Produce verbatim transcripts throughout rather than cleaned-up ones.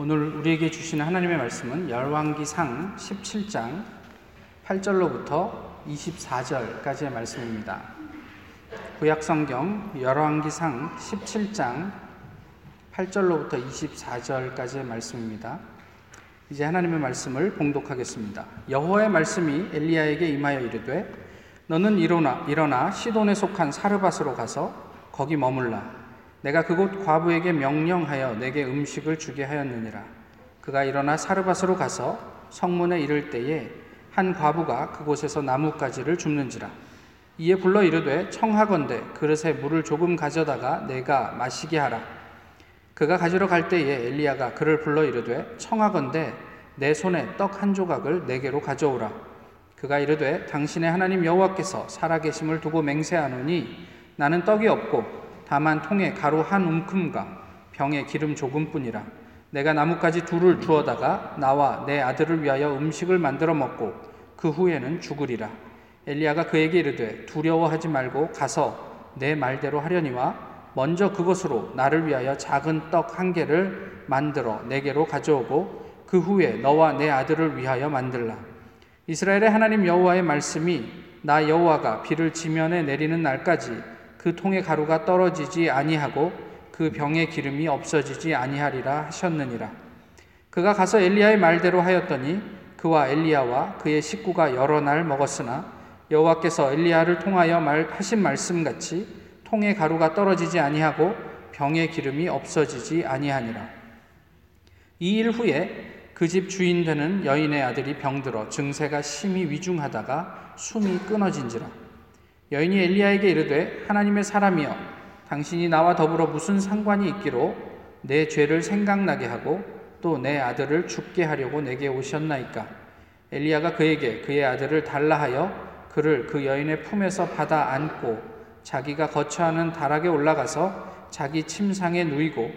오늘 우리에게 주시는 하나님의 말씀은 열왕기상 십칠 장 팔 절로부터 이십사 절까지의 말씀입니다. 구약성경 열왕기상 십칠 장 팔 절로부터 이십사 절까지의 말씀입니다. 이제 하나님의 말씀을 봉독하겠습니다. 여호와의 말씀이 엘리야에게 임하여 이르되 너는 일어나, 일어나 시돈에 속한 사르밧으로 가서 거기 머물라. 내가 그곳 과부에게 명령하여 내게 음식을 주게 하였느니라. 그가 일어나 사르밧으로 가서 성문에 이를 때에 한 과부가 그곳에서 나뭇가지를 줍는지라. 이에 불러 이르되 청하건대 그릇에 물을 조금 가져다가 내가 마시게 하라. 그가 가지러 갈 때에 엘리야가 그를 불러 이르되 청하건대 내 손에 떡 한 조각을 내게로 가져오라. 그가 이르되 당신의 하나님 여호와께서 살아계심을 두고 맹세하노니 나는 떡이 없고 다만 통에 가루 한 움큼과 병에 기름 조금뿐이라. 내가 나뭇가지 둘을 주어다가 나와 내 아들을 위하여 음식을 만들어 먹고 그 후에는 죽으리라. 엘리야가 그에게 이르되 두려워하지 말고 가서 내 말대로 하려니와 먼저 그것으로 나를 위하여 작은 떡 한 개를 만들어 내게로 가져오고 그 후에 너와 내 아들을 위하여 만들라. 이스라엘의 하나님 여호와의 말씀이 나 여호와가 비를 지면에 내리는 날까지 그 통의 가루가 떨어지지 아니하고 그 병의 기름이 없어지지 아니하리라 하셨느니라. 그가 가서 엘리야의 말대로 하였더니 그와 엘리야와 그의 식구가 여러 날 먹었으나 여호와께서 엘리야를 통하여 말, 하신 말씀같이 통의 가루가 떨어지지 아니하고 병의 기름이 없어지지 아니하니라. 이 일 후에 그 집 주인 되는 여인의 아들이 병들어 증세가 심히 위중하다가 숨이 끊어진지라. 여인이 엘리야에게 이르되 하나님의 사람이여 당신이 나와 더불어 무슨 상관이 있기로 내 죄를 생각나게 하고 또 내 아들을 죽게 하려고 내게 오셨나이까. 엘리야가 그에게 그의 아들을 달라 하여 그를 그 여인의 품에서 받아 안고 자기가 거처하는 다락에 올라가서 자기 침상에 누이고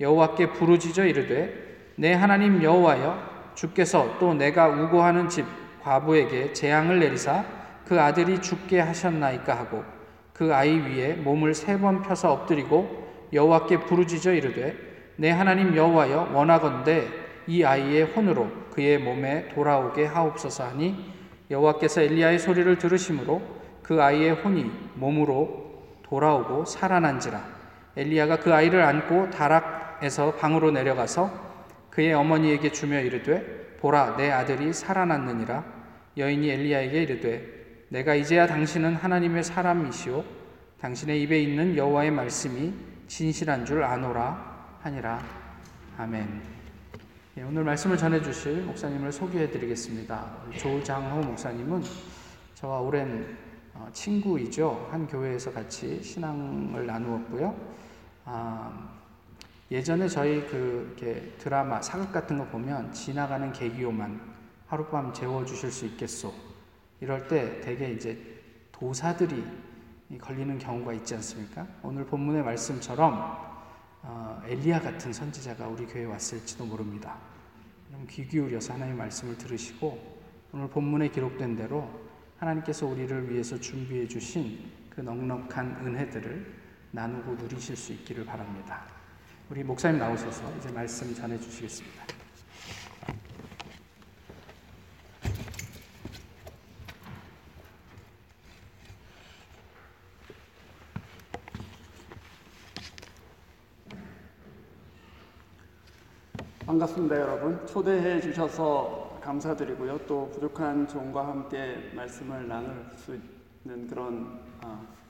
여호와께 부르짖어 이르되 내 하나님 여호와여 주께서 또 내가 우고하는 집 과부에게 재앙을 내리사 그 아들이 죽게 하셨나이까 하고 그 아이 위에 몸을 세 번 펴서 엎드리고 여호와께 부르짖어 이르되 내 하나님 여호와여 원하건대 이 아이의 혼으로 그의 몸에 돌아오게 하옵소서 하니 여호와께서 엘리야의 소리를 들으심으로 그 아이의 혼이 몸으로 돌아오고 살아난지라. 엘리야가 그 아이를 안고 다락에서 방으로 내려가서 그의 어머니에게 주며 이르되 보라 내 아들이 살아났느니라. 여인이 엘리야에게 이르되 내가 이제야 당신은 하나님의 사람이시오 당신의 입에 있는 여호와의 말씀이 진실한 줄 아노라 하니라. 아멘. 예, 오늘 말씀을 전해주실 목사님을 소개해드리겠습니다. 조장호 목사님은 저와 오랜 친구이죠. 한 교회에서 같이 신앙을 나누었고요. 아, 예전에 저희 그 이렇게 드라마 사극 같은 거 보면 지나가는 개기요만 하룻밤 재워주실 수 있겠소 이럴 때 대개 이제 도사들이 걸리는 경우가 있지 않습니까? 오늘 본문의 말씀처럼 어, 엘리야 같은 선지자가 우리 교회에 왔을지도 모릅니다. 그럼 귀 기울여서 하나님의 말씀을 들으시고 오늘 본문에 기록된 대로 하나님께서 우리를 위해서 준비해 주신 그 넉넉한 은혜들을 나누고 누리실 수 있기를 바랍니다. 우리 목사님 나오셔서 이제 말씀 전해 주시겠습니다. 반갑습니다. 여러분 초대해 주셔서 감사드리고요. 또 부족한 종과 함께 말씀을 나눌 수 있는 그런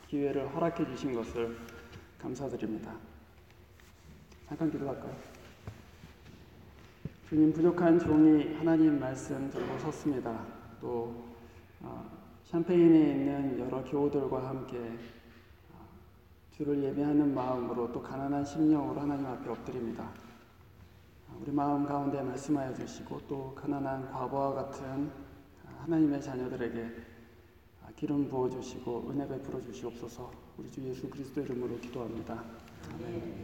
기회를 허락해 주신 것을 감사드립니다. 잠깐 기도할까요? 주님 부족한 종이 하나님 말씀 들고 섰습니다. 또 샴페인에 있는 여러 교우들과 함께 주를 예배하는 마음으로 또 가난한 심령으로 하나님 앞에 엎드립니다. 우리 마음 가운데 말씀하여 주시고 또 가난한 과부와 같은 하나님의 자녀들에게 기름 부어주시고 은혜 베풀어 주시옵소서. 우리 주 예수 그리스도 이름으로 기도합니다. 아멘.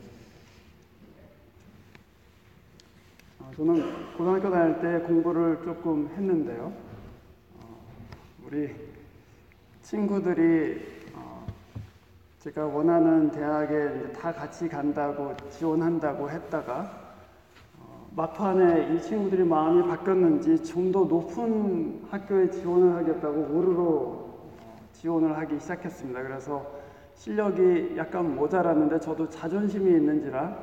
저는 고등학교 다닐 때 공부를 조금 했는데요. 우리 친구들이 제가 원하는 대학에 다 같이 간다고 지원한다고 했다가 막판에 이 친구들이 마음이 바뀌었는지 좀 더 높은 학교에 지원을 하겠다고 우르르 지원을 하기 시작했습니다. 그래서 실력이 약간 모자랐는데 저도 자존심이 있는지라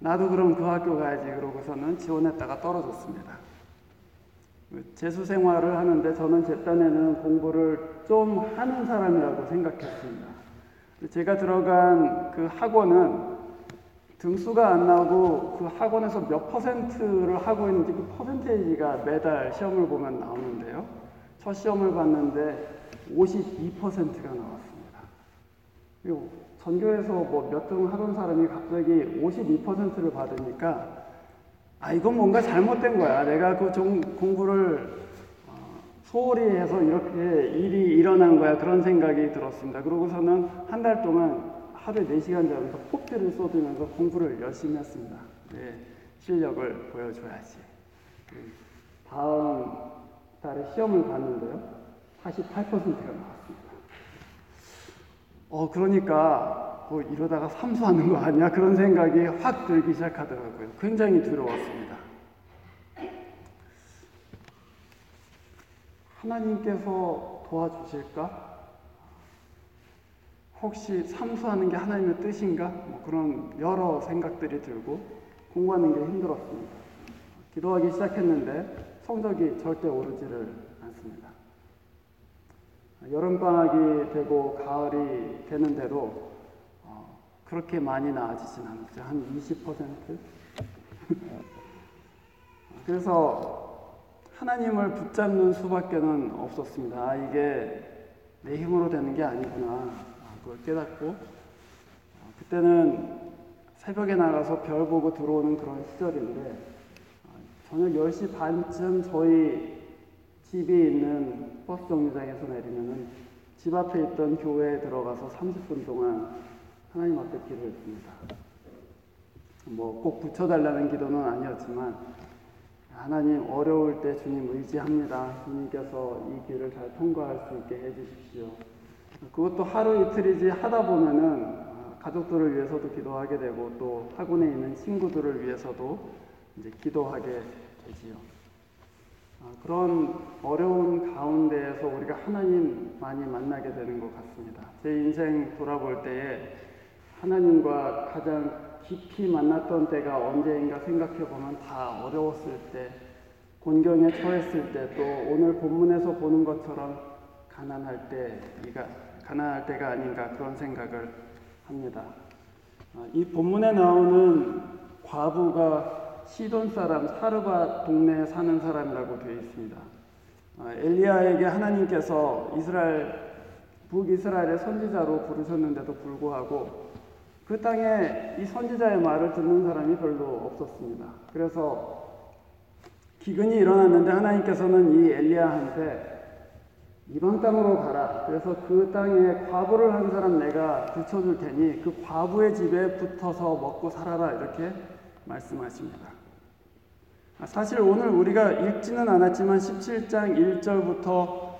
나도 그럼 그 학교 가야지 그러고서는 지원했다가 떨어졌습니다. 재수 생활을 하는데 저는 제 딴에는 공부를 좀 하는 사람이라고 생각했습니다. 제가 들어간 그 학원은 등수가 안 나오고 그 학원에서 몇 퍼센트를 하고 있는지 그 퍼센테이지가 매달 시험을 보면 나오는데요. 첫 시험을 봤는데 오십이 퍼센트가 나왔습니다. 그리고 전교에서 뭐 몇 등 하던 사람이 갑자기 오십이 퍼센트를 받으니까 아 이건 뭔가 잘못된 거야. 내가 그 종, 공부를 소홀히 해서 이렇게 일이 일어난 거야. 그런 생각이 들었습니다. 그러고서는 한 달 동안 하루에 네 시간 자면서 폭대를 쏟으면서 공부를 열심히 했습니다. 네, 실력을 보여줘야지. 다음 달에 시험을 봤는데요. 사십팔 퍼센트가 나왔습니다. 어, 그러니까 뭐 이러다가 삼수하는 거 아니야? 그런 생각이 확 들기 시작하더라고요. 굉장히 두려웠습니다. 하나님께서 도와주실까? 혹시 삼수하는 게 하나님의 뜻인가? 뭐 그런 여러 생각들이 들고 공부하는 게 힘들었습니다. 기도하기 시작했는데 성적이 절대 오르지를 않습니다. 여름방학이 되고 가을이 되는데도 어, 그렇게 많이 나아지진 않았죠. 한 이십 퍼센트? 그래서 하나님을 붙잡는 수밖에는 없었습니다. 아, 이게 내 힘으로 되는 게 아니구나. 그걸 깨닫고 그때는 새벽에 나가서 별 보고 들어오는 그런 시절인데 저녁 열 시 반쯤 저희 집이 있는 버스 정류장에서 내리면은 집 앞에 있던 교회에 들어가서 삼십 분 동안 하나님 앞에 기도했습니다. 뭐 꼭 붙여달라는 기도는 아니었지만 하나님 어려울 때 주님 의지합니다. 주님께서 이 길을 잘 통과할 수 있게 해주십시오. 그것도 하루 이틀이지 하다 보면은 가족들을 위해서도 기도하게 되고 또 학원에 있는 친구들을 위해서도 이제 기도하게 되지요. 그런 어려운 가운데에서 우리가 하나님 많이 만나게 되는 것 같습니다. 제 인생 돌아볼 때에 하나님과 가장 깊이 만났던 때가 언제인가 생각해보면 다 어려웠을 때, 곤경에 처했을 때, 또 오늘 본문에서 보는 것처럼 가난할 때, 이가 가난할 때가 아닌가 그런 생각을 합니다. 이 본문에 나오는 과부가 시돈 사람 사르밧 동네에 사는 사람이라고 되어 있습니다. 엘리야에게 하나님께서 이스라엘 북이스라엘의 선지자로 부르셨는데도 불구하고 그 땅에 이 선지자의 말을 듣는 사람이 별로 없었습니다. 그래서 기근이 일어났는데 하나님께서는 이 엘리야한테 이방 땅으로 가라. 그래서 그 땅에 과부를 한 사람 내가 붙여줄 테니 그 과부의 집에 붙어서 먹고 살아라. 이렇게 말씀하십니다. 사실 오늘 우리가 읽지는 않았지만 십칠 장 일 절부터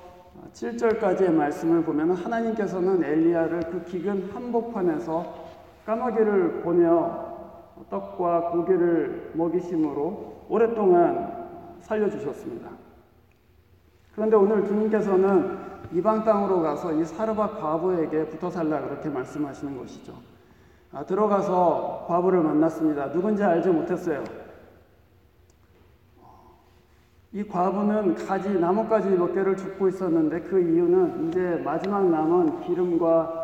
칠 절까지의 말씀을 보면 하나님께서는 엘리야를 그 기근 한복판에서 까마귀를 보내어 떡과 고기를 먹이심으로 오랫동안 살려주셨습니다. 그런데 오늘 주님께서는 이방 땅으로 가서 이 사르밧 과부에게 붙어 살라 그렇게 말씀하시는 것이죠. 아, 들어가서 과부를 만났습니다. 누군지 알지 못했어요. 이 과부는 가지, 나뭇가지 몇 개를 줍고 있었는데 그 이유는 이제 마지막 남은 기름과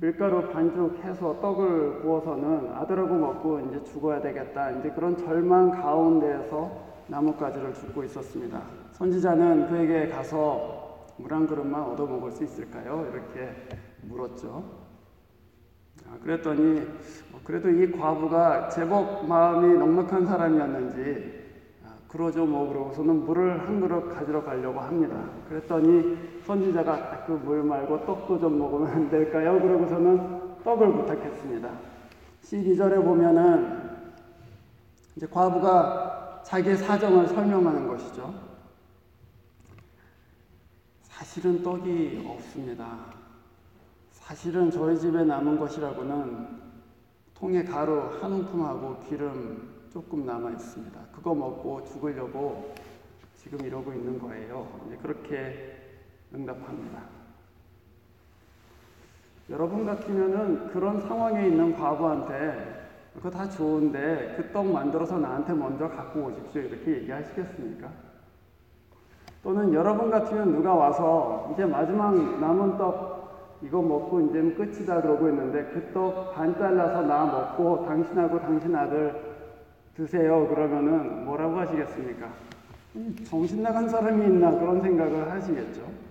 밀가루 반죽해서 떡을 구워서는 아들하고 먹고 이제 죽어야 되겠다. 이제 그런 절망 가운데에서 나뭇가지를 줍고 있었습니다. 선지자는 그에게 가서 물 한 그릇만 얻어먹을 수 있을까요? 이렇게 물었죠. 아, 그랬더니 그래도 이 과부가 제법 마음이 넉넉한 사람이었는지 아, 그러죠 뭐 그러고서는 물을 한 그릇 가지러 가려고 합니다. 그랬더니 선지자가 그 물 말고 떡도 좀 먹으면 안 될까요? 그러고서는 떡을 부탁했습니다. 십이 절에 보면은 이제 과부가 자기의 사정을 설명하는 것이죠. 사실은 떡이 없습니다. 사실은 저희 집에 남은 것이라고는 통에 가루 한 움큼하고 기름 조금 남아있습니다. 그거 먹고 죽으려고 지금 이러고 있는 거예요. 이제 그렇게 응답합니다. 여러분 같으면은 그런 상황에 있는 과부한테 그거 다 좋은데 그 떡 만들어서 나한테 먼저 갖고 오십시오 이렇게 얘기하시겠습니까? 또는 여러분 같으면 누가 와서 이제 마지막 남은 떡 이거 먹고 이제 끝이다 그러고 있는데 그 떡 반 잘라서 나 먹고 당신하고 당신 아들 드세요 그러면은 뭐라고 하시겠습니까? 정신 나간 사람이 있나 그런 생각을 하시겠죠.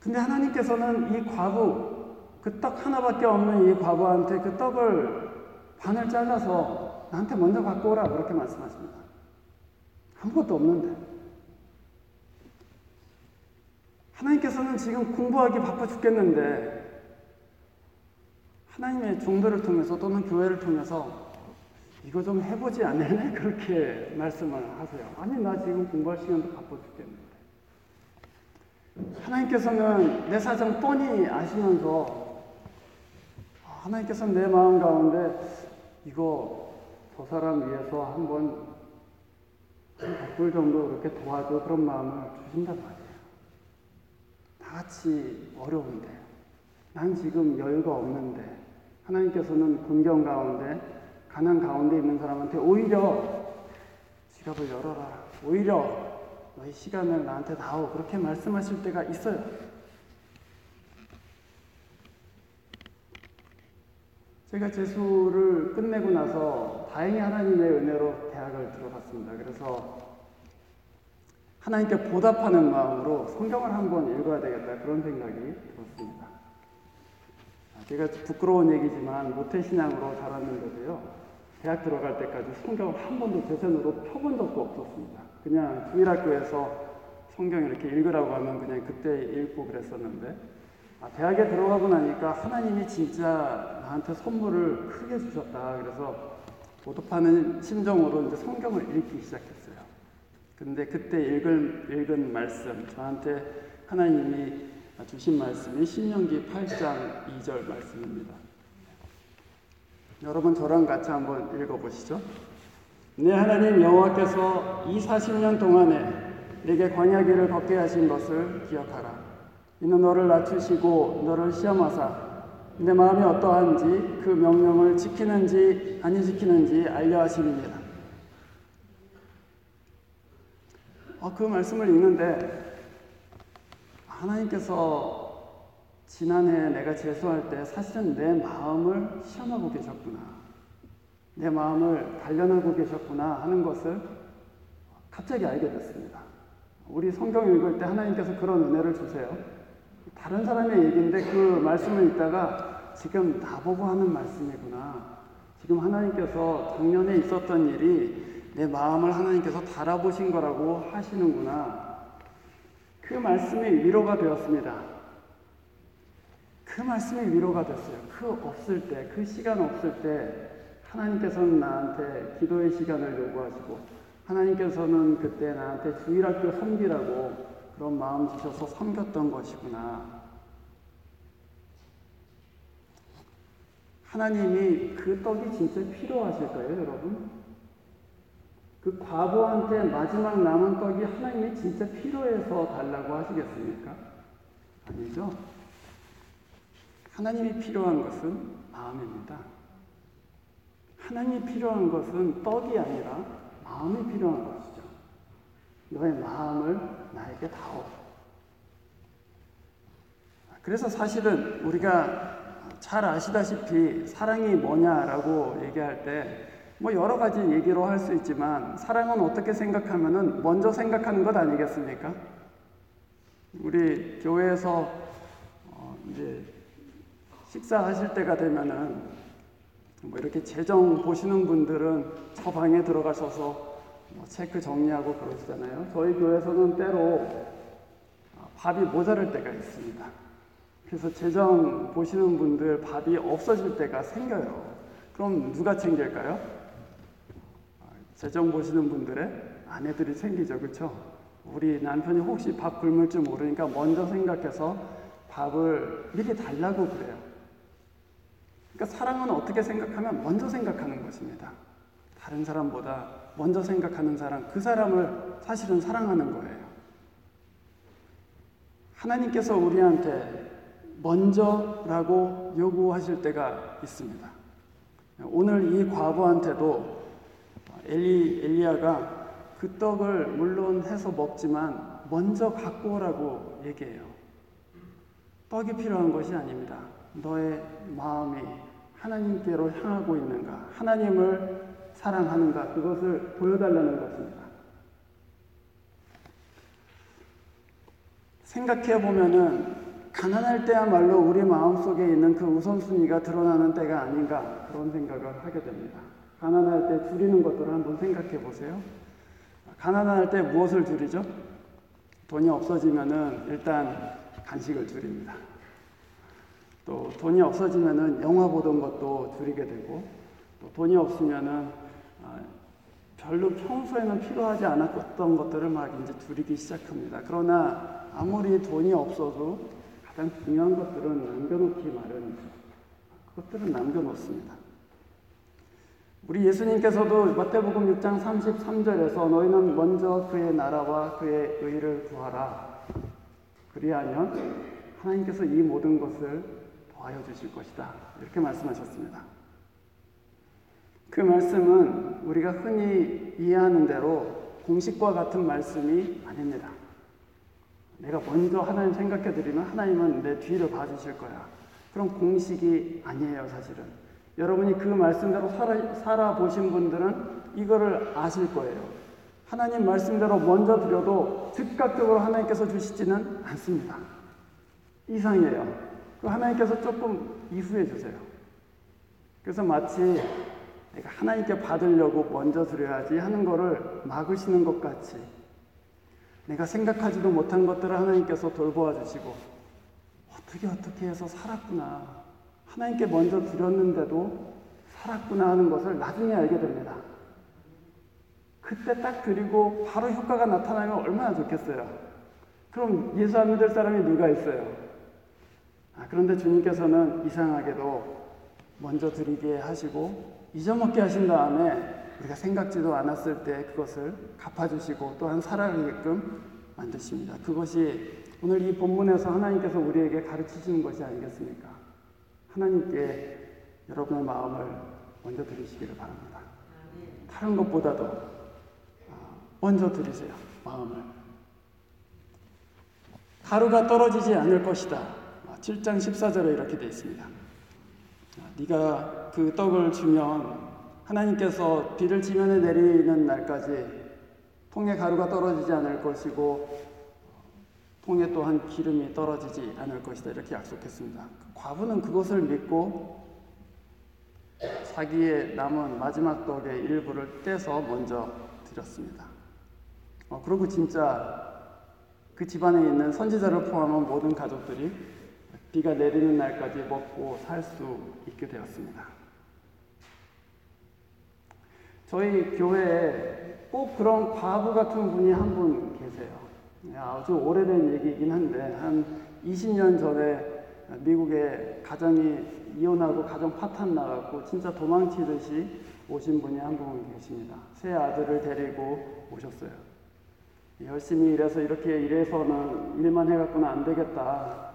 근데 하나님께서는 이 과부, 그 떡 하나밖에 없는 이 과부한테 그 떡을 반을 잘라서 나한테 먼저 갖고 오라 그렇게 말씀하십니다. 아무것도 없는데. 하나님께서는 지금 공부하기 바빠 죽겠는데 하나님의 종들을 통해서 또는 교회를 통해서 이거 좀 해보지 않을래? 그렇게 말씀을 하세요. 아니, 나 지금 공부할 시간도 바빠 죽겠는데. 하나님께서는 내 사정 뻔히 아시면서 하나님께서는 내 마음 가운데 이거 저 사람 위해서 한번 한 바꿀 정도 이렇게 도와줘 그런 마음을 주신단 말이에요. 다 같이 어려운데 난 지금 여유가 없는데 하나님께서는 곤경 가운데 가난 가운데 있는 사람한테 오히려 지갑을 열어라 오히려 너희 시간을 나한테 다오 그렇게 말씀하실 때가 있어요. 제가 재수를 끝내고 나서 다행히 하나님의 은혜로 대학을 들어갔습니다. 그래서 하나님께 보답하는 마음으로 성경을 한번 읽어야 되겠다 그런 생각이 들었습니다. 제가 부끄러운 얘기지만 모태신앙으로 자랐는데도요. 대학 들어갈 때까지 성경을 한 번도 제 손으로 펴본 적도 없었습니다. 그냥 주일학교에서 성경 이렇게 읽으라고 하면 그냥 그때 읽고 그랬었는데 아, 대학에 들어가고 나니까 하나님이 진짜 나한테 선물을 크게 주셨다. 그래서 보답하는 심정으로 이제 성경을 읽기 시작했어요. 근데 그때 읽은, 읽은 말씀, 저한테 하나님이 주신 말씀이 신명기 팔 장 이 절 말씀입니다. 여러분 저랑 같이 한번 읽어보시죠. 내 하나님 여호와께서 이 사십 년 동안에 내게 광야 길을 걷게 하신 것을 기억하라. 이는 너를 낮추시고 너를 시험하사 내 마음이 어떠한지 그 명령을 지키는지 아니 지키는지 알려 하심이니라. 어, 그 말씀을 읽는데 하나님께서 지난해 내가 재수할 때 사실은 내 마음을 시험하고 계셨구나. 내 마음을 단련하고 계셨구나 하는 것을 갑자기 알게 됐습니다. 우리 성경 읽을 때 하나님께서 그런 은혜를 주세요. 다른 사람의 얘기인데 그 말씀을 읽다가 지금 나보고 하는 말씀이구나. 지금 하나님께서 작년에 있었던 일이 내 마음을 하나님께서 달아보신 거라고 하시는구나. 그 말씀이 위로가 되었습니다. 그 말씀이 위로가 됐어요. 그 없을 때, 그 시간 없을 때 하나님께서는 나한테 기도의 시간을 요구하시고 하나님께서는 그때 나한테 주일학교 섬기라고 그런 마음 주셔서 섬겼던 것이구나. 하나님이 그 떡이 진짜 필요하실까요, 여러분? 그 과부한테 마지막 남은 떡이 하나님이 진짜 필요해서 달라고 하시겠습니까? 아니죠? 하나님이 필요한 것은 마음입니다. 하나님이 필요한 것은 떡이 아니라 마음이 필요한 것이죠. 너의 마음을 나에게 다오. 그래서 사실은 우리가 잘 아시다시피 사랑이 뭐냐라고 얘기할 때 뭐 여러 가지 얘기로 할 수 있지만 사랑은 어떻게 생각하면은 먼저 생각하는 것 아니겠습니까? 우리 교회에서 어 이제 식사하실 때가 되면은 뭐 이렇게 재정 보시는 분들은 저 방에 들어가셔서 뭐 체크 정리하고 그러시잖아요. 저희 교회에서는 때로 밥이 모자랄 때가 있습니다. 그래서 재정 보시는 분들 밥이 없어질 때가 생겨요. 그럼 누가 챙길까요? 재정 보시는 분들의 아내들이 챙기죠. 그렇죠? 우리 남편이 혹시 밥 굶을지 모르니까 먼저 생각해서 밥을 미리 달라고 그래요. 그러니까 사랑은 어떻게 생각하면 먼저 생각하는 것입니다. 다른 사람보다 먼저 생각하는 사람, 그 사람을 사실은 사랑하는 거예요. 하나님께서 우리한테 먼저라고 요구하실 때가 있습니다. 오늘 이 과부한테도 엘리, 엘리야가 그 떡을 물론 해서 먹지만 먼저 갖고 오라고 얘기해요. 떡이 필요한 것이 아닙니다. 너의 마음이 하나님께로 향하고 있는가, 하나님을 사랑하는가, 그것을 보여달라는 것입니다. 생각해보면은 가난할 때야말로 우리 마음속에 있는 그 우선순위가 드러나는 때가 아닌가, 그런 생각을 하게 됩니다. 가난할 때 줄이는 것들을 한번 생각해 보세요. 가난할 때 무엇을 줄이죠? 돈이 없어지면은 일단 간식을 줄입니다. 또 돈이 없어지면은 영화 보던 것도 줄이게 되고, 또 돈이 없으면은 별로 평소에는 필요하지 않았던 것들을 막 이제 줄이기 시작합니다. 그러나 아무리 돈이 없어도 가장 중요한 것들은 남겨놓기 마련이죠. 그것들은 남겨놓습니다. 우리 예수님께서도 마태복음 육 장 삼십삼 절에서 너희는 먼저 그의 나라와 그의 의를 구하라. 그리하면 하나님께서 이 모든 것을 더하여 주실 것이다. 이렇게 말씀하셨습니다. 그 말씀은 우리가 흔히 이해하는 대로 공식과 같은 말씀이 아닙니다. 내가 먼저 하나님 생각해드리면 하나님은 내 뒤를 봐주실 거야. 그런 공식이 아니에요, 사실은. 여러분이 그 말씀대로 살아, 살아보신 분들은 이거를 아실 거예요. 하나님 말씀대로 먼저 드려도 즉각적으로 하나님께서 주시지는 않습니다. 이상이에요. 그 하나님께서 조금 이후에 주세요. 그래서 마치 내가 하나님께 받으려고 먼저 드려야지 하는 거를 막으시는 것 같이, 내가 생각하지도 못한 것들을 하나님께서 돌보아 주시고, 어떻게 어떻게 해서 살았구나, 하나님께 먼저 드렸는데도 살았구나 하는 것을 나중에 알게 됩니다. 그때 딱 드리고 바로 효과가 나타나면 얼마나 좋겠어요. 그럼 예수 안 믿을 사람이 누가 있어요? 아, 그런데 주님께서는 이상하게도 먼저 드리게 하시고 잊어먹게 하신 다음에 우리가 생각지도 않았을 때 그것을 갚아주시고 또한 살아가게끔 만드십니다. 그것이 오늘 이 본문에서 하나님께서 우리에게 가르치시는 것이 아니겠습니까? 하나님께 여러분의 마음을 먼저 드리시기를 바랍니다. 다른 것보다도 먼저 드리세요, 마음을. 가루가 떨어지지 않을 것이다. 칠 장 십사 절에 이렇게 되어 있습니다. 네가 그 떡을 주면 하나님께서 비를 지면에 내리는 날까지 통에 가루가 떨어지지 않을 것이고 통에 또한 기름이 떨어지지 않을 것이다. 이렇게 약속했습니다. 과부는 그것을 믿고 자기의 남은 마지막 떡의 일부를 떼서 먼저 드렸습니다. 어, 그리고 진짜 그 집안에 있는 선지자를 포함한 모든 가족들이 비가 내리는 날까지 먹고 살 수 있게 되었습니다. 저희 교회에 꼭 그런 과부 같은 분이 한 분 계세요. 아주 오래된 얘기이긴 한데, 한 이십 년 전에 미국에 가정이 이혼하고 가정 파탄 나갖고 진짜 도망치듯이 오신 분이 한 분 계십니다. 세 아들을 데리고 오셨어요. 열심히 일해서 이렇게 일해서는 일만 해갖고는 안 되겠다.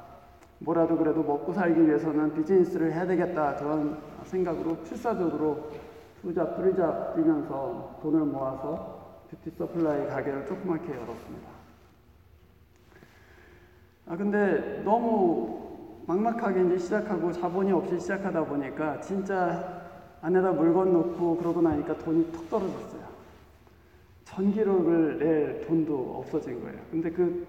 뭐라도 그래도 먹고 살기 위해서는 비즈니스를 해야 되겠다. 그런 생각으로 필사적으로 투잡, 투잡 뛰면서 돈을 모아서 뷰티 서플라이 가게를 조그맣게 열었습니다. 아, 근데 너무 막막하게 이제 시작하고 자본이 없이 시작하다 보니까 진짜 안에다 물건 넣고 그러고 나니까 돈이 턱 떨어졌어요. 전기료를 낼 돈도 없어진 거예요. 근데 그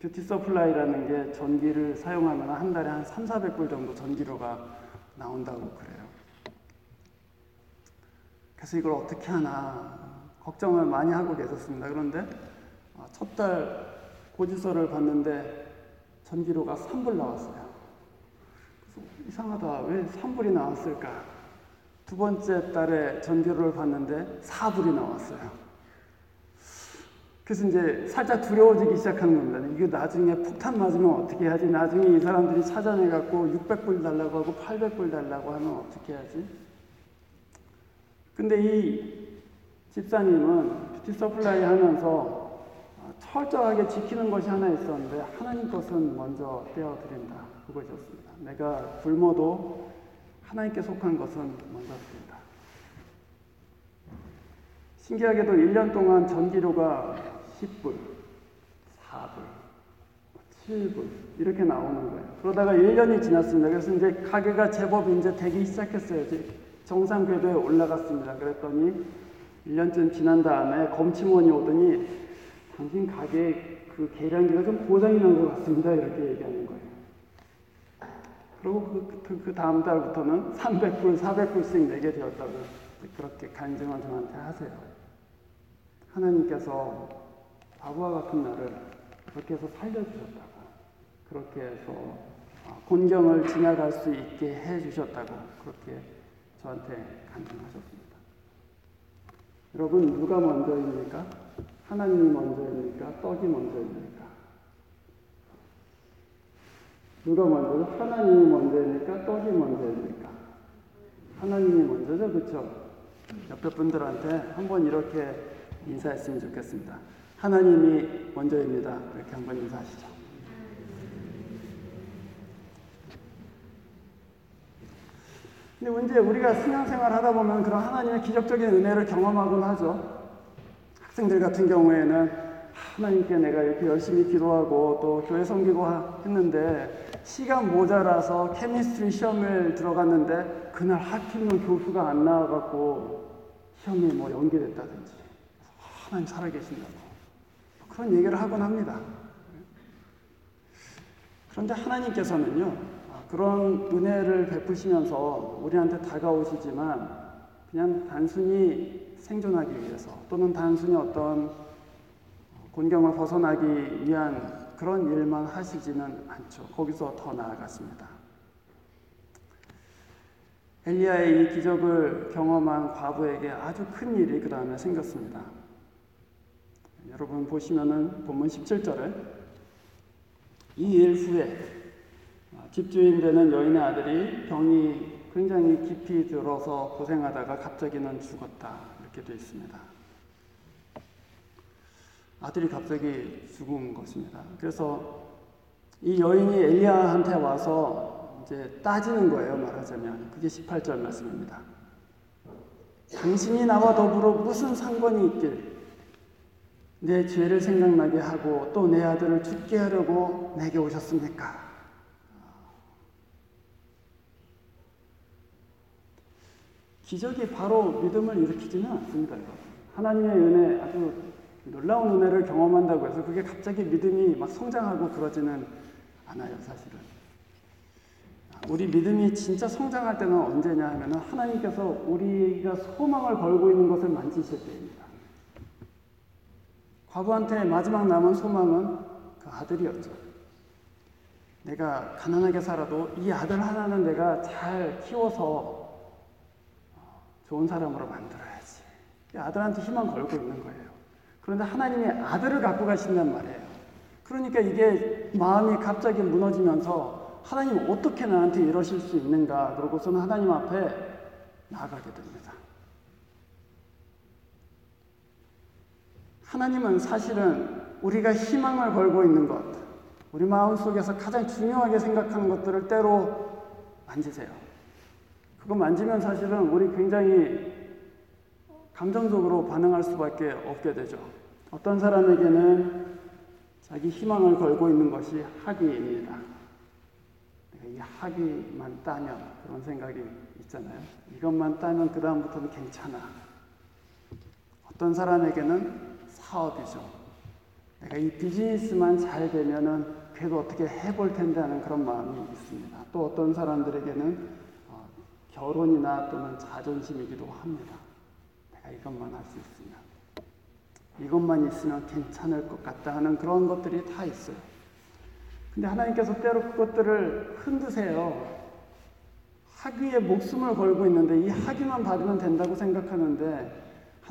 뷰티 서플라이라는 게 전기를 사용하면 한 달에 한 삼사백 불 정도 전기료가 나온다고 그래요. 그래서 이걸 어떻게 하나 걱정을 많이 하고 계셨습니다. 그런데 첫 달 고지서를 봤는데 전기료가 삼 불 나왔어요. 그래서 이상하다, 왜 삼 불이 나왔을까? 두 번째 달에 전기료를 봤는데 사 불이 나왔어요. 그래서 이제 살짝 두려워지기 시작하는 겁니다. 이거 나중에 폭탄 맞으면 어떻게 하지? 나중에 이 사람들이 찾아내갖고 육백 불 달라고 하고 팔백 불 달라고 하면 어떻게 하지? 근데 이 집사님은 뷰티 서플라이 하면서 철저하게 지키는 것이 하나 있었는데, 하나님 것은 먼저 떼어드린다. 그것이었습니다. 내가 굶어도 하나님께 속한 것은 먼저 드린다. 신기하게도 일 년 동안 전기료가 십 불, 사 불, 칠 불 이렇게 나오는 거예요. 그러다가 일 년이 지났습니다. 그래서 이제 가게가 제법 이제 되기 시작했어요. 정상 궤도에 올라갔습니다. 그랬더니 일 년쯤 지난 다음에 검침원이 오더니 당신 가게 그 계량기가 좀 고장이 난 것 같습니다. 이렇게 얘기하는 거예요. 그리고 그, 그 다음 달부터는 삼백 불, 사백 불씩 내게 되었다고 그렇게 간증을 저한테 하세요. 하나님께서 바보와 같은 나를 그렇게 해서 살려주셨다고, 그렇게 해서 곤경을 지나갈 수 있게 해주셨다고 그렇게 저한테 간증하셨습니다. 여러분, 누가 먼저입니까? 하나님이 먼저입니까? 떡이 먼저입니까? 누가 먼저죠? 하나님이 먼저입니까? 떡이 먼저입니까? 하나님이 먼저죠, 그렇죠? 옆에 분들한테 한번 이렇게 인사했으면 좋겠습니다. 하나님이 먼저입니다. 이렇게 한번 인사하시죠. 근데 이제 우리가 신앙생활 하다 보면 그런 하나님의 기적적인 은혜를 경험하곤 하죠. 학생들 같은 경우에는 하나님께 내가 이렇게 열심히 기도하고 또 교회 섬기고 했는데 시간 모자라서 케미스트리 시험을 들어갔는데 그날 하필이면 교수가 안 나와갖고 시험이 뭐 연기됐다든지, 하나님 살아계신다고 그런 얘기를 하곤 합니다. 그런데 하나님께서는요, 그런 은혜를 베푸시면서 우리한테 다가오시지만 그냥 단순히 생존하기 위해서 또는 단순히 어떤 곤경을 벗어나기 위한 그런 일만 하시지는 않죠. 거기서 더 나아갔습니다. 엘리야의 이 기적을 경험한 과부에게 아주 큰 일이 그 다음에 생겼습니다. 여러분 보시면은 본문 십칠 절에 이 일 후에 집주인 되는 여인의 아들이 병이 굉장히 깊이 들어서 고생하다가 갑자기는 죽었다. 이렇게 되어 있습니다. 아들이 갑자기 죽은 것입니다. 그래서 이 여인이 엘리야한테 와서 이제 따지는 거예요, 말하자면. 그게 십팔 절 말씀입니다. 당신이 나와 더불어 무슨 상관이 있길, 내 죄를 생각나게 하고 또 내 아들을 죽게 하려고 내게 오셨습니까? 기적이 바로 믿음을 일으키지는 않습니다. 하나님의 은혜, 아주 놀라운 은혜를 경험한다고 해서 그게 갑자기 믿음이 막 성장하고 그러지는 않아요, 사실은. 우리 믿음이 진짜 성장할 때는 언제냐 하면 하나님께서 우리가 소망을 걸고 있는 것을 만지실 때입니다. 과부한테 마지막 남은 소망은 그 아들이었죠. 내가 가난하게 살아도 이 아들 하나는 내가 잘 키워서 좋은 사람으로 만들어야지. 이 아들한테 희망 걸고 있는 거예요. 그런데 하나님이 아들을 갖고 가신단 말이에요. 그러니까 이게 마음이 갑자기 무너지면서 하나님 어떻게 나한테 이러실 수 있는가, 그러고서는 하나님 앞에 나아가게 됩니다. 하나님은 사실은 우리가 희망을 걸고 있는 것, 우리 마음속에서 가장 중요하게 생각하는 것들을 때로 만지세요. 그거 만지면 사실은 우리 굉장히 감정적으로 반응할 수밖에 없게 되죠. 어떤 사람에게는 자기 희망을 걸고 있는 것이 학위입니다. 내가 이 학위만 따면, 그런 생각이 있잖아요. 이것만 따면 그 다음부터는 괜찮아. 어떤 사람에게는 사업이죠. 내가 이 비즈니스만 잘 되면은 그래도 어떻게 해볼 텐데 하는 그런 마음이 있습니다. 또 어떤 사람들에게는 어, 결혼이나 또는 자존심이기도 합니다. 내가 이것만 할 수 있으면, 이것만 있으면 괜찮을 것 같다 하는 그런 것들이 다 있어요. 근데 하나님께서 때로 그것들을 흔드세요. 학위에 목숨을 걸고 있는데 이 학위만 받으면 된다고 생각하는데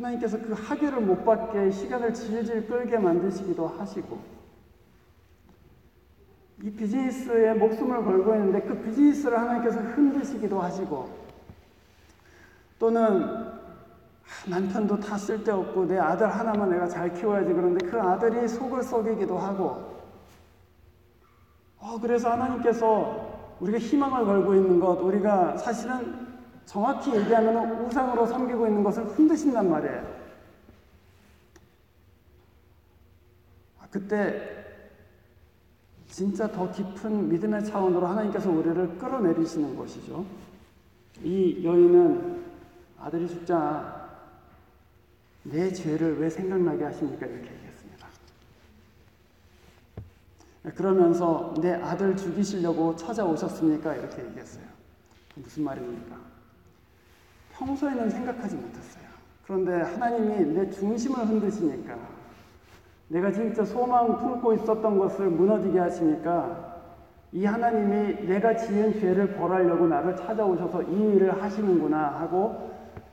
하나님께서 그 학위를 못 받게 시간을 질질 끌게 만드시기도 하시고, 이 비즈니스에 목숨을 걸고 있는데 그 비즈니스를 하나님께서 흔드시기도 하시고, 또는 남편도 다 쓸데없고 내 아들 하나만 내가 잘 키워야지, 그런데 그 아들이 속을 썩이기도 하고, 어, 그래서 하나님께서 우리가 희망을 걸고 있는 것, 우리가 사실은 정확히 얘기하면 우상으로 섬기고 있는 것을 흔드신단 말이에요. 그때 진짜 더 깊은 믿음의 차원으로 하나님께서 우리를 끌어내리시는 것이죠. 이 여인은 아들이 죽자 내 죄를 왜 생각나게 하십니까? 이렇게 얘기했습니다. 그러면서 내 아들 죽이시려고 찾아오셨습니까? 이렇게 얘기했어요. 무슨 말입니까? 평소에는 생각하지 못했어요. 그런데 하나님이 내 중심을 흔드시니까, 내가 진짜 소망 품고 있었던 것을 무너지게 하시니까, 이 하나님이 내가 지은 죄를 벌하려고 나를 찾아오셔서 이 일을 하시는구나 하고,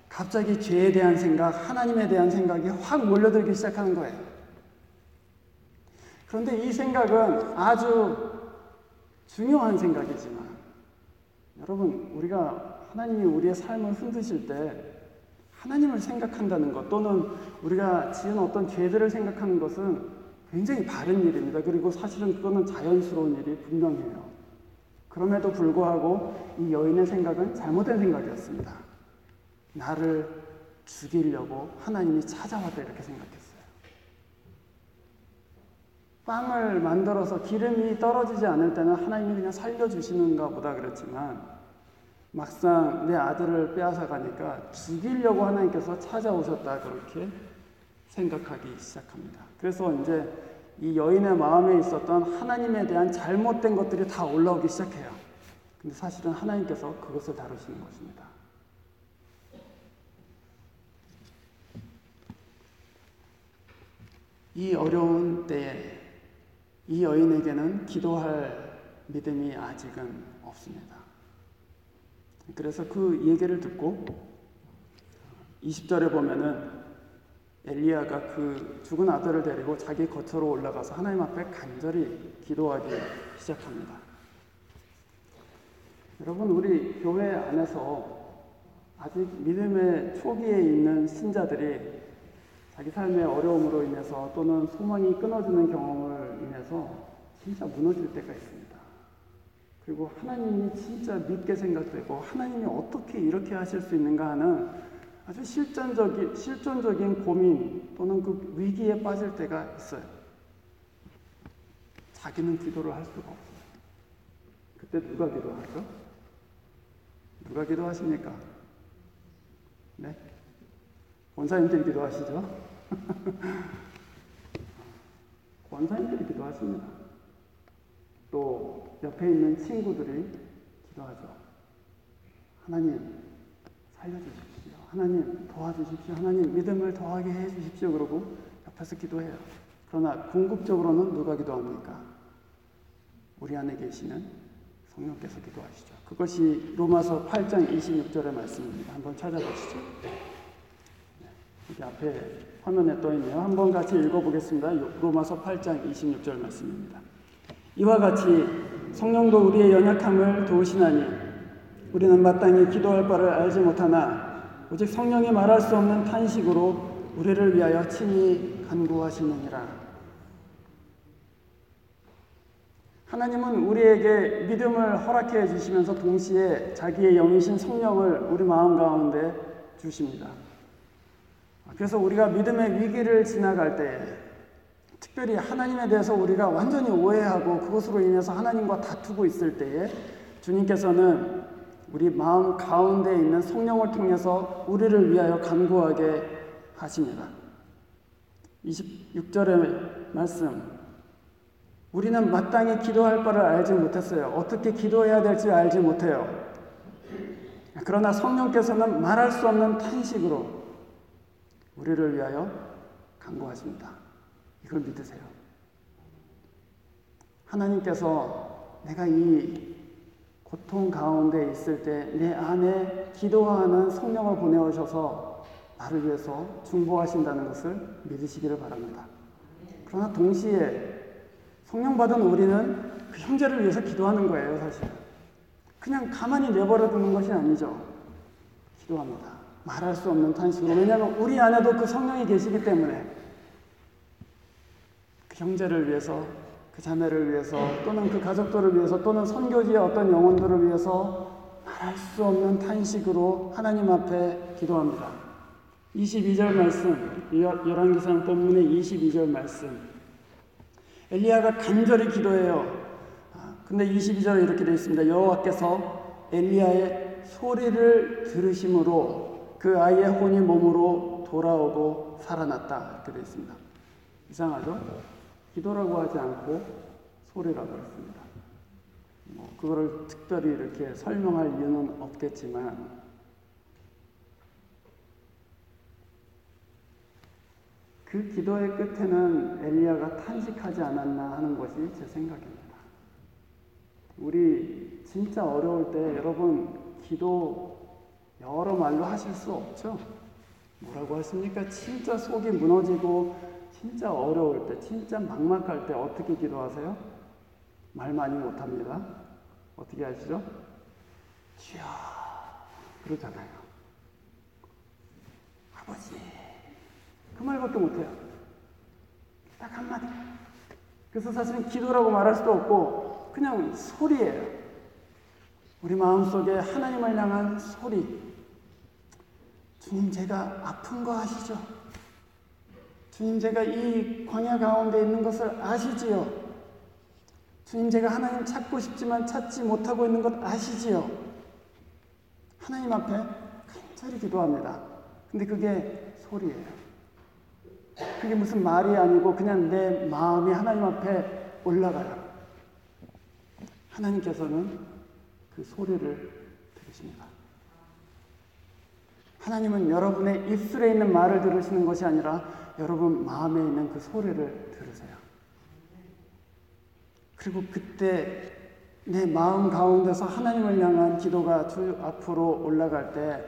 갑자기 죄에 대한 생각, 하나님에 대한 생각이 확 몰려들기 시작하는 거예요. 그런데 이 생각은 아주 중요한 생각이지만, 여러분, 우리가 하나님이 우리의 삶을 흔드실 때 하나님을 생각한다는 것, 또는 우리가 지은 어떤 죄들을 생각하는 것은 굉장히 바른 일입니다. 그리고 사실은 그거는 자연스러운 일이 분명해요. 그럼에도 불구하고 이 여인의 생각은 잘못된 생각이었습니다. 나를 죽이려고 하나님이 찾아왔다, 이렇게 생각했어요. 빵을 만들어서 기름이 떨어지지 않을 때는 하나님이 그냥 살려주시는가 보다 그랬지만, 막상 내 아들을 빼앗아 가니까 죽이려고 하나님께서 찾아오셨다, 그렇게 생각하기 시작합니다. 그래서 이제 이 여인의 마음에 있었던 하나님에 대한 잘못된 것들이 다 올라오기 시작해요. 근데 사실은 하나님께서 그것을 다루시는 것입니다. 이 어려운 때에 이 여인에게는 기도할 믿음이 아직은 없습니다. 그래서 그 얘기를 듣고 이십 절에 보면은 엘리야가 그 죽은 아들을 데리고 자기 거처로 올라가서 하나님 앞에 간절히 기도하기 시작합니다. 여러분, 우리 교회 안에서 아직 믿음의 초기에 있는 신자들이 자기 삶의 어려움으로 인해서, 또는 소망이 끊어지는 경험을 인해서 진짜 무너질 때가 있습니다. 그리고 하나님이 진짜 믿게 생각되고, 하나님이 어떻게 이렇게 하실 수 있는가 하는 아주 실존적인, 실존적인 고민, 또는 그 위기에 빠질 때가 있어요. 자기는 기도를 할 수가 없어요. 그때 누가 기도하죠? 누가 기도하십니까? 네? 권사님들이 기도하시죠? 권사님들이 기도하십니다. 또 옆에 있는 친구들이 기도하죠. 하나님 살려주십시오. 하나님 도와주십시오. 하나님 믿음을 더하게 해주십시오. 그러고 옆에서 기도해요. 그러나 궁극적으로는 누가 기도합니까? 우리 안에 계시는 성령께서 기도하시죠. 그것이 로마서 팔 장 이십육 절의 말씀입니다. 한번 찾아보시죠. 여기 앞에 화면에 떠 있네요. 한번 같이 읽어보겠습니다. 로마서 팔 장 이십육 절 말씀입니다. 이와 같이 성령도 우리의 연약함을 도우시나니 우리는 마땅히 기도할 바를 알지 못하나 오직 성령이 말할 수 없는 탄식으로 우리를 위하여 친히 간구하시느니라. 하나님은 우리에게 믿음을 허락해 주시면서 동시에 자기의 영이신 성령을 우리 마음 가운데 주십니다. 그래서 우리가 믿음의 위기를 지나갈 때에, 특별히 하나님에 대해서 우리가 완전히 오해하고 그것으로 인해서 하나님과 다투고 있을 때에, 주님께서는 우리 마음 가운데 있는 성령을 통해서 우리를 위하여 간구하게 하십니다. 이십육 절의 말씀, 우리는 마땅히 기도할 바를 알지 못했어요. 어떻게 기도해야 될지 알지 못해요. 그러나 성령께서는 말할 수 없는 탄식으로 우리를 위하여 간구하십니다. 이걸 믿으세요. 하나님께서 내가 이 고통 가운데 있을 때 내 안에 기도하는 성령을 보내오셔서 나를 위해서 중보하신다는 것을 믿으시기를 바랍니다. 그러나 동시에 성령받은 우리는 그 형제를 위해서 기도하는 거예요, 사실. 그냥 가만히 내버려 두는 것이 아니죠. 기도합니다. 말할 수 없는 탄식으로. 왜냐하면 우리 안에도 그 성령이 계시기 때문에 그 형제를 위해서, 그 자매를 위해서, 또는 그 가족들을 위해서, 또는 선교지의 어떤 영혼들을 위해서 말할 수 없는 탄식으로 하나님 앞에 기도합니다. 이십이 절 말씀, 열왕기상 본문의 이십이 절 말씀. 엘리야가 간절히 기도해요. 근데 이십이 절에 이렇게 되어 있습니다. 여호와께서 엘리야의 소리를 들으심으로 그 아이의 혼이 몸으로 돌아오고 살아났다. 이렇게 되어 있습니다. 이상하죠? 기도라고 하지 않고 소리라고 했습니다. 뭐 그거를 특별히 이렇게 설명할 이유는 없겠지만 그 기도의 끝에는 엘리야가 탄식하지 않았나 하는 것이 제 생각입니다. 우리 진짜 어려울 때 여러분 기도 여러 말로 하실 수 없죠? 뭐라고 하십니까? 진짜 속이 무너지고 진짜 어려울 때, 진짜 막막할 때 어떻게 기도하세요? 말 많이 못합니다. 어떻게 하시죠? 주여 그러잖아요. 아버지 그 말밖에 못해요. 딱 한마디. 그래서 사실은 기도라고 말할 수도 없고 그냥 소리예요. 우리 마음속에 하나님을 향한 소리. 주님 제가 아픈 거 아시죠? 주님 제가 이 광야 가운데 있는 것을 아시지요? 주님 제가 하나님 찾고 싶지만 찾지 못하고 있는 것 아시지요? 하나님 앞에 간절히 기도합니다. 근데 그게 소리예요. 그게 무슨 말이 아니고 그냥 내 마음이 하나님 앞에 올라가요. 하나님께서는 그 소리를 들으십니다. 하나님은 여러분의 입술에 있는 말을 들으시는 것이 아니라 여러분 마음에 있는 그 소리를 들으세요. 그리고 그때 내 마음 가운데서 하나님을 향한 기도가 주 앞으로 올라갈 때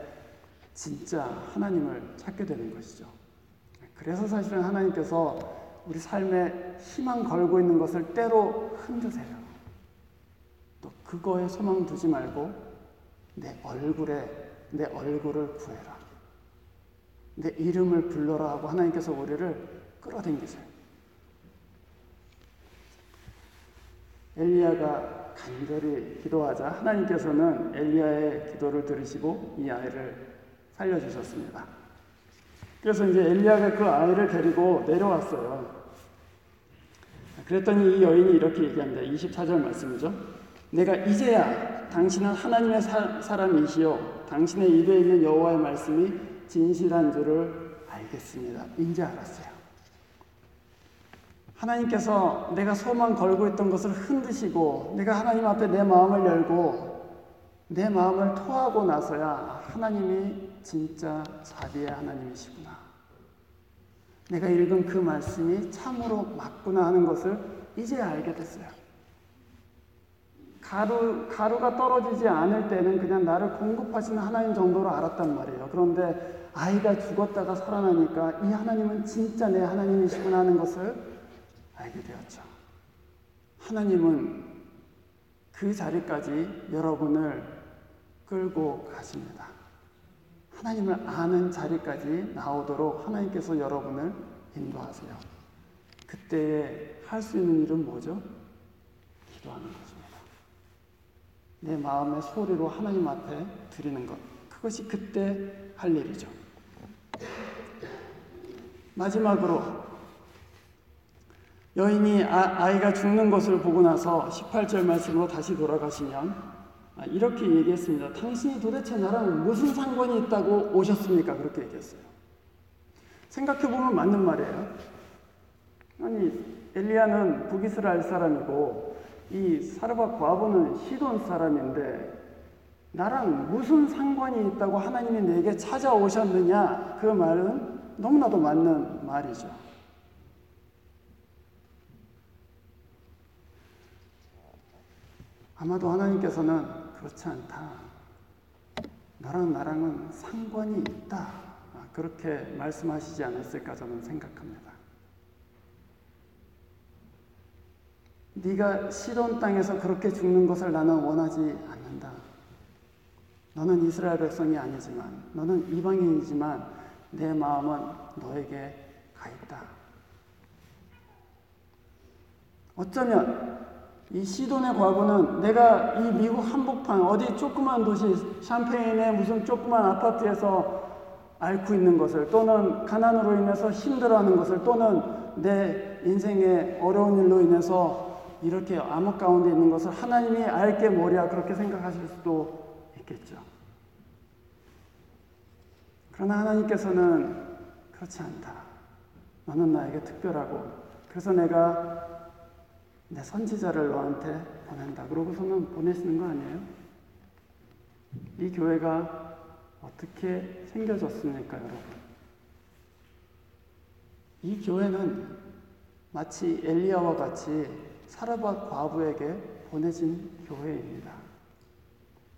진짜 하나님을 찾게 되는 것이죠. 그래서 사실은 하나님께서 우리 삶에 희망 걸고 있는 것을 때로 흔드세요. 또 그거에 소망 두지 말고 내 얼굴에, 내 얼굴을 구해라. 내 이름을 불러라 하고 하나님께서 우리를 끌어당기세요. 엘리야가 간절히 기도하자 하나님께서는 엘리야의 기도를 들으시고 이 아이를 살려주셨습니다. 그래서 이제 엘리야가 그 아이를 데리고 내려왔어요. 그랬더니 이 여인이 이렇게 얘기합니다. 이십사 절 말씀이죠. 내가 이제야 당신은 하나님의 사, 사람이시오. 당신의 입에 있는 여호와의 말씀이 진실한 줄을 알겠습니다. 이제 알았어요. 하나님께서 내가 소망 걸고 있던 것을 흔드시고 내가 하나님 앞에 내 마음을 열고 내 마음을 토하고 나서야 하나님이 진짜 자비의 하나님이시구나. 내가 읽은 그 말씀이 참으로 맞구나 하는 것을 이제야 알게 됐어요. 가루, 가루가 떨어지지 않을 때는 그냥 나를 공급하시는 하나님 정도로 알았단 말이에요. 그런데 아이가 죽었다가 살아나니까 이 하나님은 진짜 내 하나님이시구나 하는 것을 알게 되었죠. 하나님은 그 자리까지 여러분을 끌고 가십니다. 하나님을 아는 자리까지 나오도록 하나님께서 여러분을 인도하세요. 그때에 할 수 있는 일은 뭐죠? 기도하는 것입니다. 내 마음의 소리로 하나님 앞에 드리는 것. 그것이 그때 할 일이죠. 마지막으로 여인이 아, 아이가 죽는 것을 보고 나서 십팔 절 말씀으로 다시 돌아가시면 이렇게 얘기했습니다. 당신이 도대체 나랑 무슨 상관이 있다고 오셨습니까? 그렇게 얘기했어요. 생각해보면 맞는 말이에요. 아니 엘리야는 북이스라엘 사람이고 이 사르밧 과부는 시돈 사람인데 나랑 무슨 상관이 있다고 하나님이 내게 찾아오셨느냐? 그 말은 너무나도 맞는 말이죠. 아마도 하나님께서는 그렇지 않다. 너랑 나랑은 상관이 있다. 그렇게 말씀하시지 않았을까 저는 생각합니다. 네가 시돈 땅에서 그렇게 죽는 것을 나는 원하지 않는다. 너는 이스라엘 백성이 아니지만, 너는 이방인이지만 내 마음은 너에게 가 있다. 어쩌면 이 시돈의 과거는 내가 이 미국 한복판 어디 조그만 도시 샴페인의 무슨 조그만 아파트에서 앓고 있는 것을, 또는 가난으로 인해서 힘들어하는 것을, 또는 내 인생의 어려운 일로 인해서 이렇게 암흑 가운데 있는 것을 하나님이 알게 뭐랴 그렇게 생각하실 수도 있겠죠. 그러나 하나님께서는 그렇지 않다. 너는 나에게 특별하고 그래서 내가 내 선지자를 너한테 보낸다. 그러고서는 보내시는 거 아니에요? 이 교회가 어떻게 생겨졌습니까, 여러분? 이 교회는 마치 엘리야와 같이 사르밧 과부에게 보내진 교회입니다.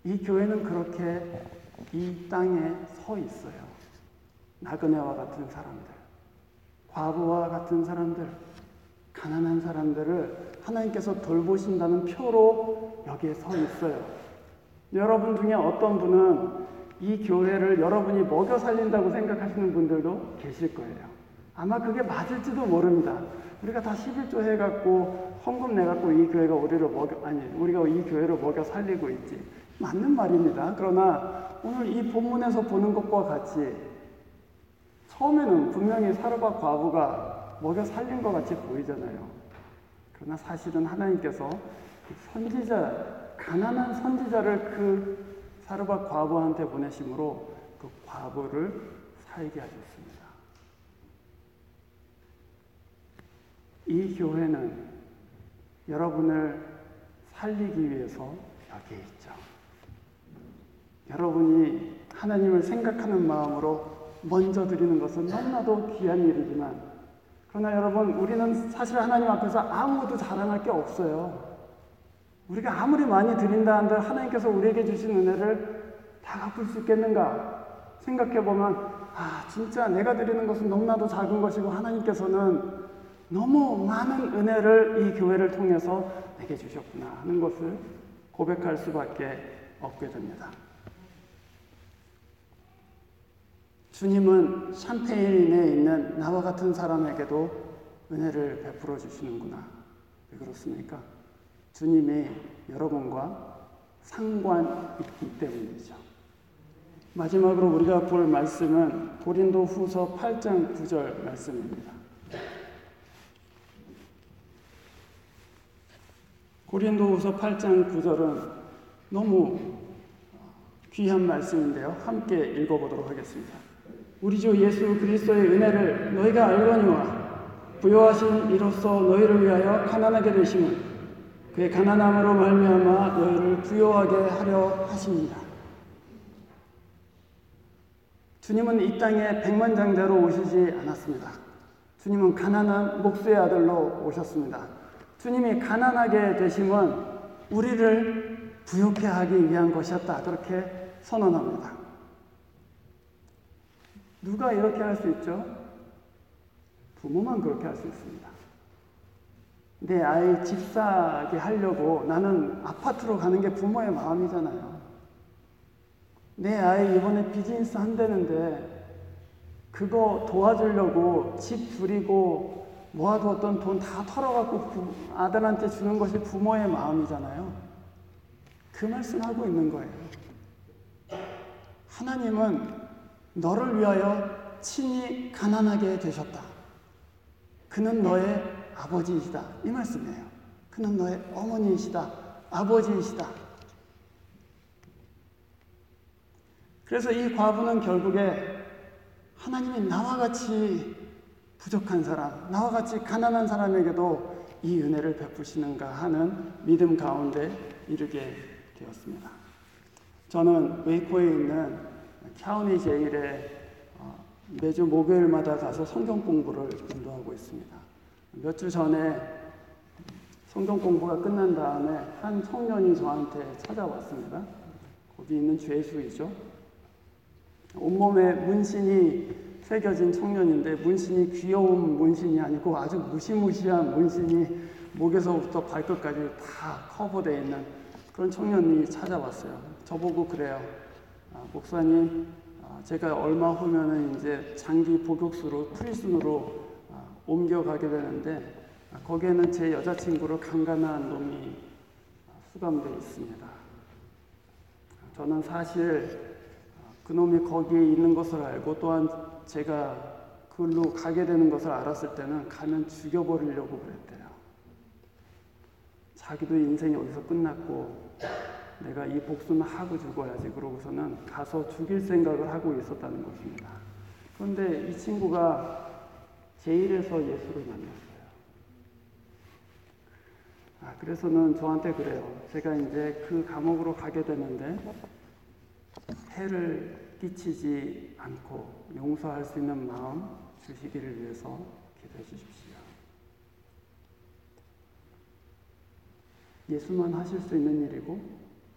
이 교회는 그렇게 이 땅에 서 있어요. 나그네와 같은 사람들, 과부와 같은 사람들, 가난한 사람들을 하나님께서 돌보신다는 표로 여기에 서 있어요. 여러분 중에 어떤 분은 이 교회를 여러분이 먹여 살린다고 생각하시는 분들도 계실 거예요. 아마 그게 맞을지도 모릅니다. 우리가 다 십일조 해갖고 헌금 내갖고 이 교회가 우리를 먹여 아니 우리가 이 교회를 먹여 살리고 있지, 맞는 말입니다. 그러나 오늘 이 본문에서 보는 것과 같이 처음에는 분명히 사르밧 과부가 먹여 살린 것 같이 보이잖아요. 그러나 사실은 하나님께서 선지자, 가난한 선지자를 그 사르밧 과부한테 보내심으로 그 과부를 살게 하셨습니다. 이 교회는 여러분을 살리기 위해서 여기에 있죠. 여러분이 하나님을 생각하는 마음으로 먼저 드리는 것은 너무나도 귀한 일이지만, 그러나 여러분, 우리는 사실 하나님 앞에서 아무것도 자랑할 게 없어요. 우리가 아무리 많이 드린다 한들 하나님께서 우리에게 주신 은혜를 다 갚을 수 있겠는가 생각해보면, 아, 진짜 내가 드리는 것은 너무나도 작은 것이고 하나님께서는 너무 많은 은혜를 이 교회를 통해서 내게 주셨구나 하는 것을 고백할 수밖에 없게 됩니다. 주님은 샴페인에 있는 나와 같은 사람에게도 은혜를 베풀어 주시는구나. 왜 그렇습니까? 주님이 여러분과 상관 있기 때문이죠. 마지막으로 우리가 볼 말씀은 고린도후서 팔 장 구 절 말씀입니다. 고린도후서 팔 장 구 절은 너무 귀한 말씀인데요. 함께 읽어보도록 하겠습니다. 우리 주 예수 그리스도의 은혜를 너희가 알거니와 부요하신 이로써 너희를 위하여 가난하게 되심은 그의 가난함으로 말미암아 너희를 부요하게 하려 하십니다. 주님은 이 땅에 백만장자로 오시지 않았습니다. 주님은 가난한 목수의 아들로 오셨습니다. 주님이 가난하게 되심은 우리를 부요케 하기 위한 것이었다. 그렇게 선언합니다. 누가 이렇게 할 수 있죠? 부모만 그렇게 할 수 있습니다. 내 아이 집 사게 하려고 나는 아파트로 가는 게 부모의 마음이잖아요. 내 아이 이번에 비즈니스 한다는데 그거 도와주려고 집 줄이고 모아두었던 돈 다 털어갖고 아들한테 주는 것이 부모의 마음이잖아요. 그 말씀하고 있는 거예요. 하나님은 너를 위하여 친히 가난하게 되셨다. 그는 너의 아버지이시다. 이 말씀이에요. 그는 너의 어머니이시다. 아버지이시다. 그래서 이 과부는 결국에 하나님이 나와 같이 부족한 사람, 나와 같이 가난한 사람에게도 이 은혜를 베푸시는가 하는 믿음 가운데 이르게 되었습니다. 저는 웨이코에 있는 캬오니 제일에 매주 목요일마다 가서 성경 공부를 인도하고 있습니다. 몇 주 전에 성경 공부가 끝난 다음에 한 청년이 저한테 찾아왔습니다. 거기 있는 죄수이죠. 온몸에 문신이 새겨진 청년인데, 문신이 귀여운 문신이 아니고 아주 무시무시한 문신이 목에서부터 발끝까지 다 커버되어 있는 그런 청년이 찾아왔어요. 저보고 그래요. 아, 목사님, 아, 제가 얼마 후면은 이제 장기 복역수로 프리슨으로 아, 옮겨가게 되는데, 아, 거기에는 제 여자친구로 강간한 놈이 수감되어 있습니다. 저는 사실 그 놈이 거기에 있는 것을 알고, 또한 제가 그걸로 가게 되는 것을 알았을 때는 가면 죽여버리려고 그랬대요. 자기도 인생이 어디서 끝났고 내가 이 복수는 하고 죽어야지 그러고서는 가서 죽일 생각을 하고 있었다는 것입니다. 그런데 이 친구가 제일에서 예수를 만났어요. 아, 그래서는 저한테 그래요. 제가 이제 그 감옥으로 가게 되는데 해를 끼치지 않고 용서할 수 있는 마음 주시기를 위해서 기도해 주십시오. 예수만 하실 수 있는 일이고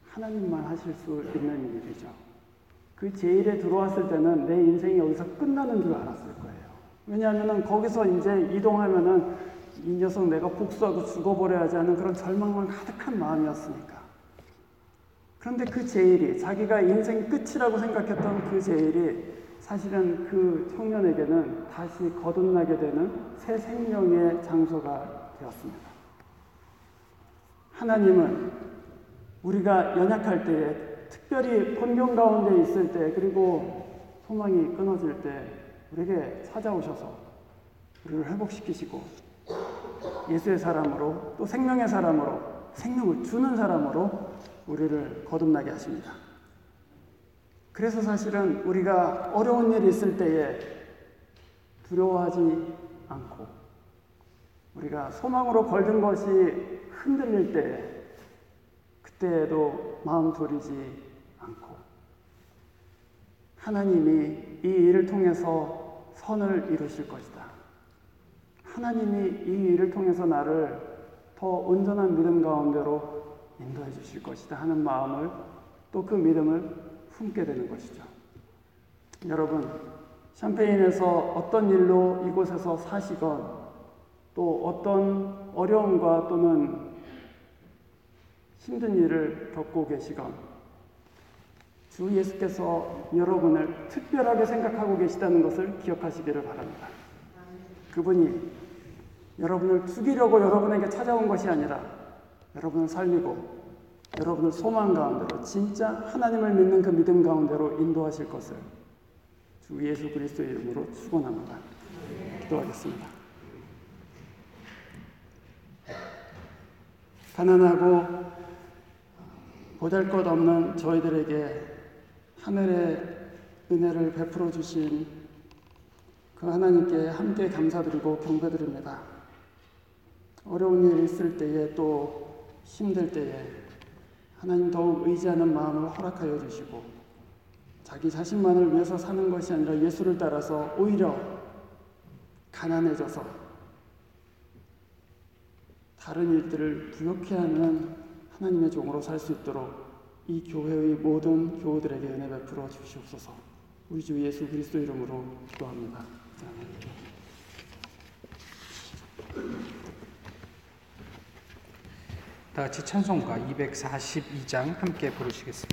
하나님만 하실 수 있는 일이죠. 그 제일에 들어왔을 때는 내 인생이 여기서 끝나는 줄 알았을 거예요. 왜냐하면 거기서 이제 이동하면은 이 녀석 내가 복수하고 죽어버려야지 하는 그런 절망만 가득한 마음이었으니까. 그런데 그 제일이, 자기가 인생 끝이라고 생각했던 그 제일이 사실은 그 청년에게는 다시 거듭나게 되는 새 생명의 장소가 되었습니다. 하나님은 우리가 연약할 때에, 특별히 번경 가운데 있을 때, 그리고 소망이 끊어질 때 우리에게 찾아오셔서 우리를 회복시키시고 예수의 사람으로, 또 생명의 사람으로, 생명을 주는 사람으로 우리를 거듭나게 하십니다. 그래서 사실은 우리가 어려운 일이 있을 때에 두려워하지 않고, 우리가 소망으로 걸든 것이 흔들릴 때 그때에도 마음 졸이지 않고, 하나님이 이 일을 통해서 선을 이루실 것이다, 하나님이 이 일을 통해서 나를 더 온전한 믿음 가운데로 인도해 주실 것이다 하는 마음을, 또 그 믿음을 품게 되는 것이죠. 여러분, 샴페인에서 어떤 일로 이곳에서 사시건, 또 어떤 어려움과 또는 힘든 일을 겪고 계시건, 주 예수께서 여러분을 특별하게 생각하고 계시다는 것을 기억하시기를 바랍니다. 그분이 여러분을 죽이려고 여러분에게 찾아온 것이 아니라 여러분을 살리고 여러분을 소망 가운데로, 진짜 하나님을 믿는 그 믿음 가운데로 인도하실 것을 주 예수 그리스도의 이름으로 축원합니다. 기도하겠습니다. 가난하고 보잘것없는 저희들에게 하늘의 은혜를 베풀어 주신 그 하나님께 함께 감사드리고 경배드립니다. 어려운 일이 있을 때에, 또 힘들 때에 하나님 더욱 의지하는 마음을 허락하여 주시고, 자기 자신만을 위해서 사는 것이 아니라 예수를 따라서 오히려 가난해져서 다른 일들을 부욕케 하는 하나님의 종으로 살 수 있도록 이 교회의 모든 교우들에게 은혜 베풀어 주시옵소서. 우리 주 예수 그리스도 이름으로 기도합니다. 다 같이 찬송가 이백사십이 장 함께 부르시겠습니다.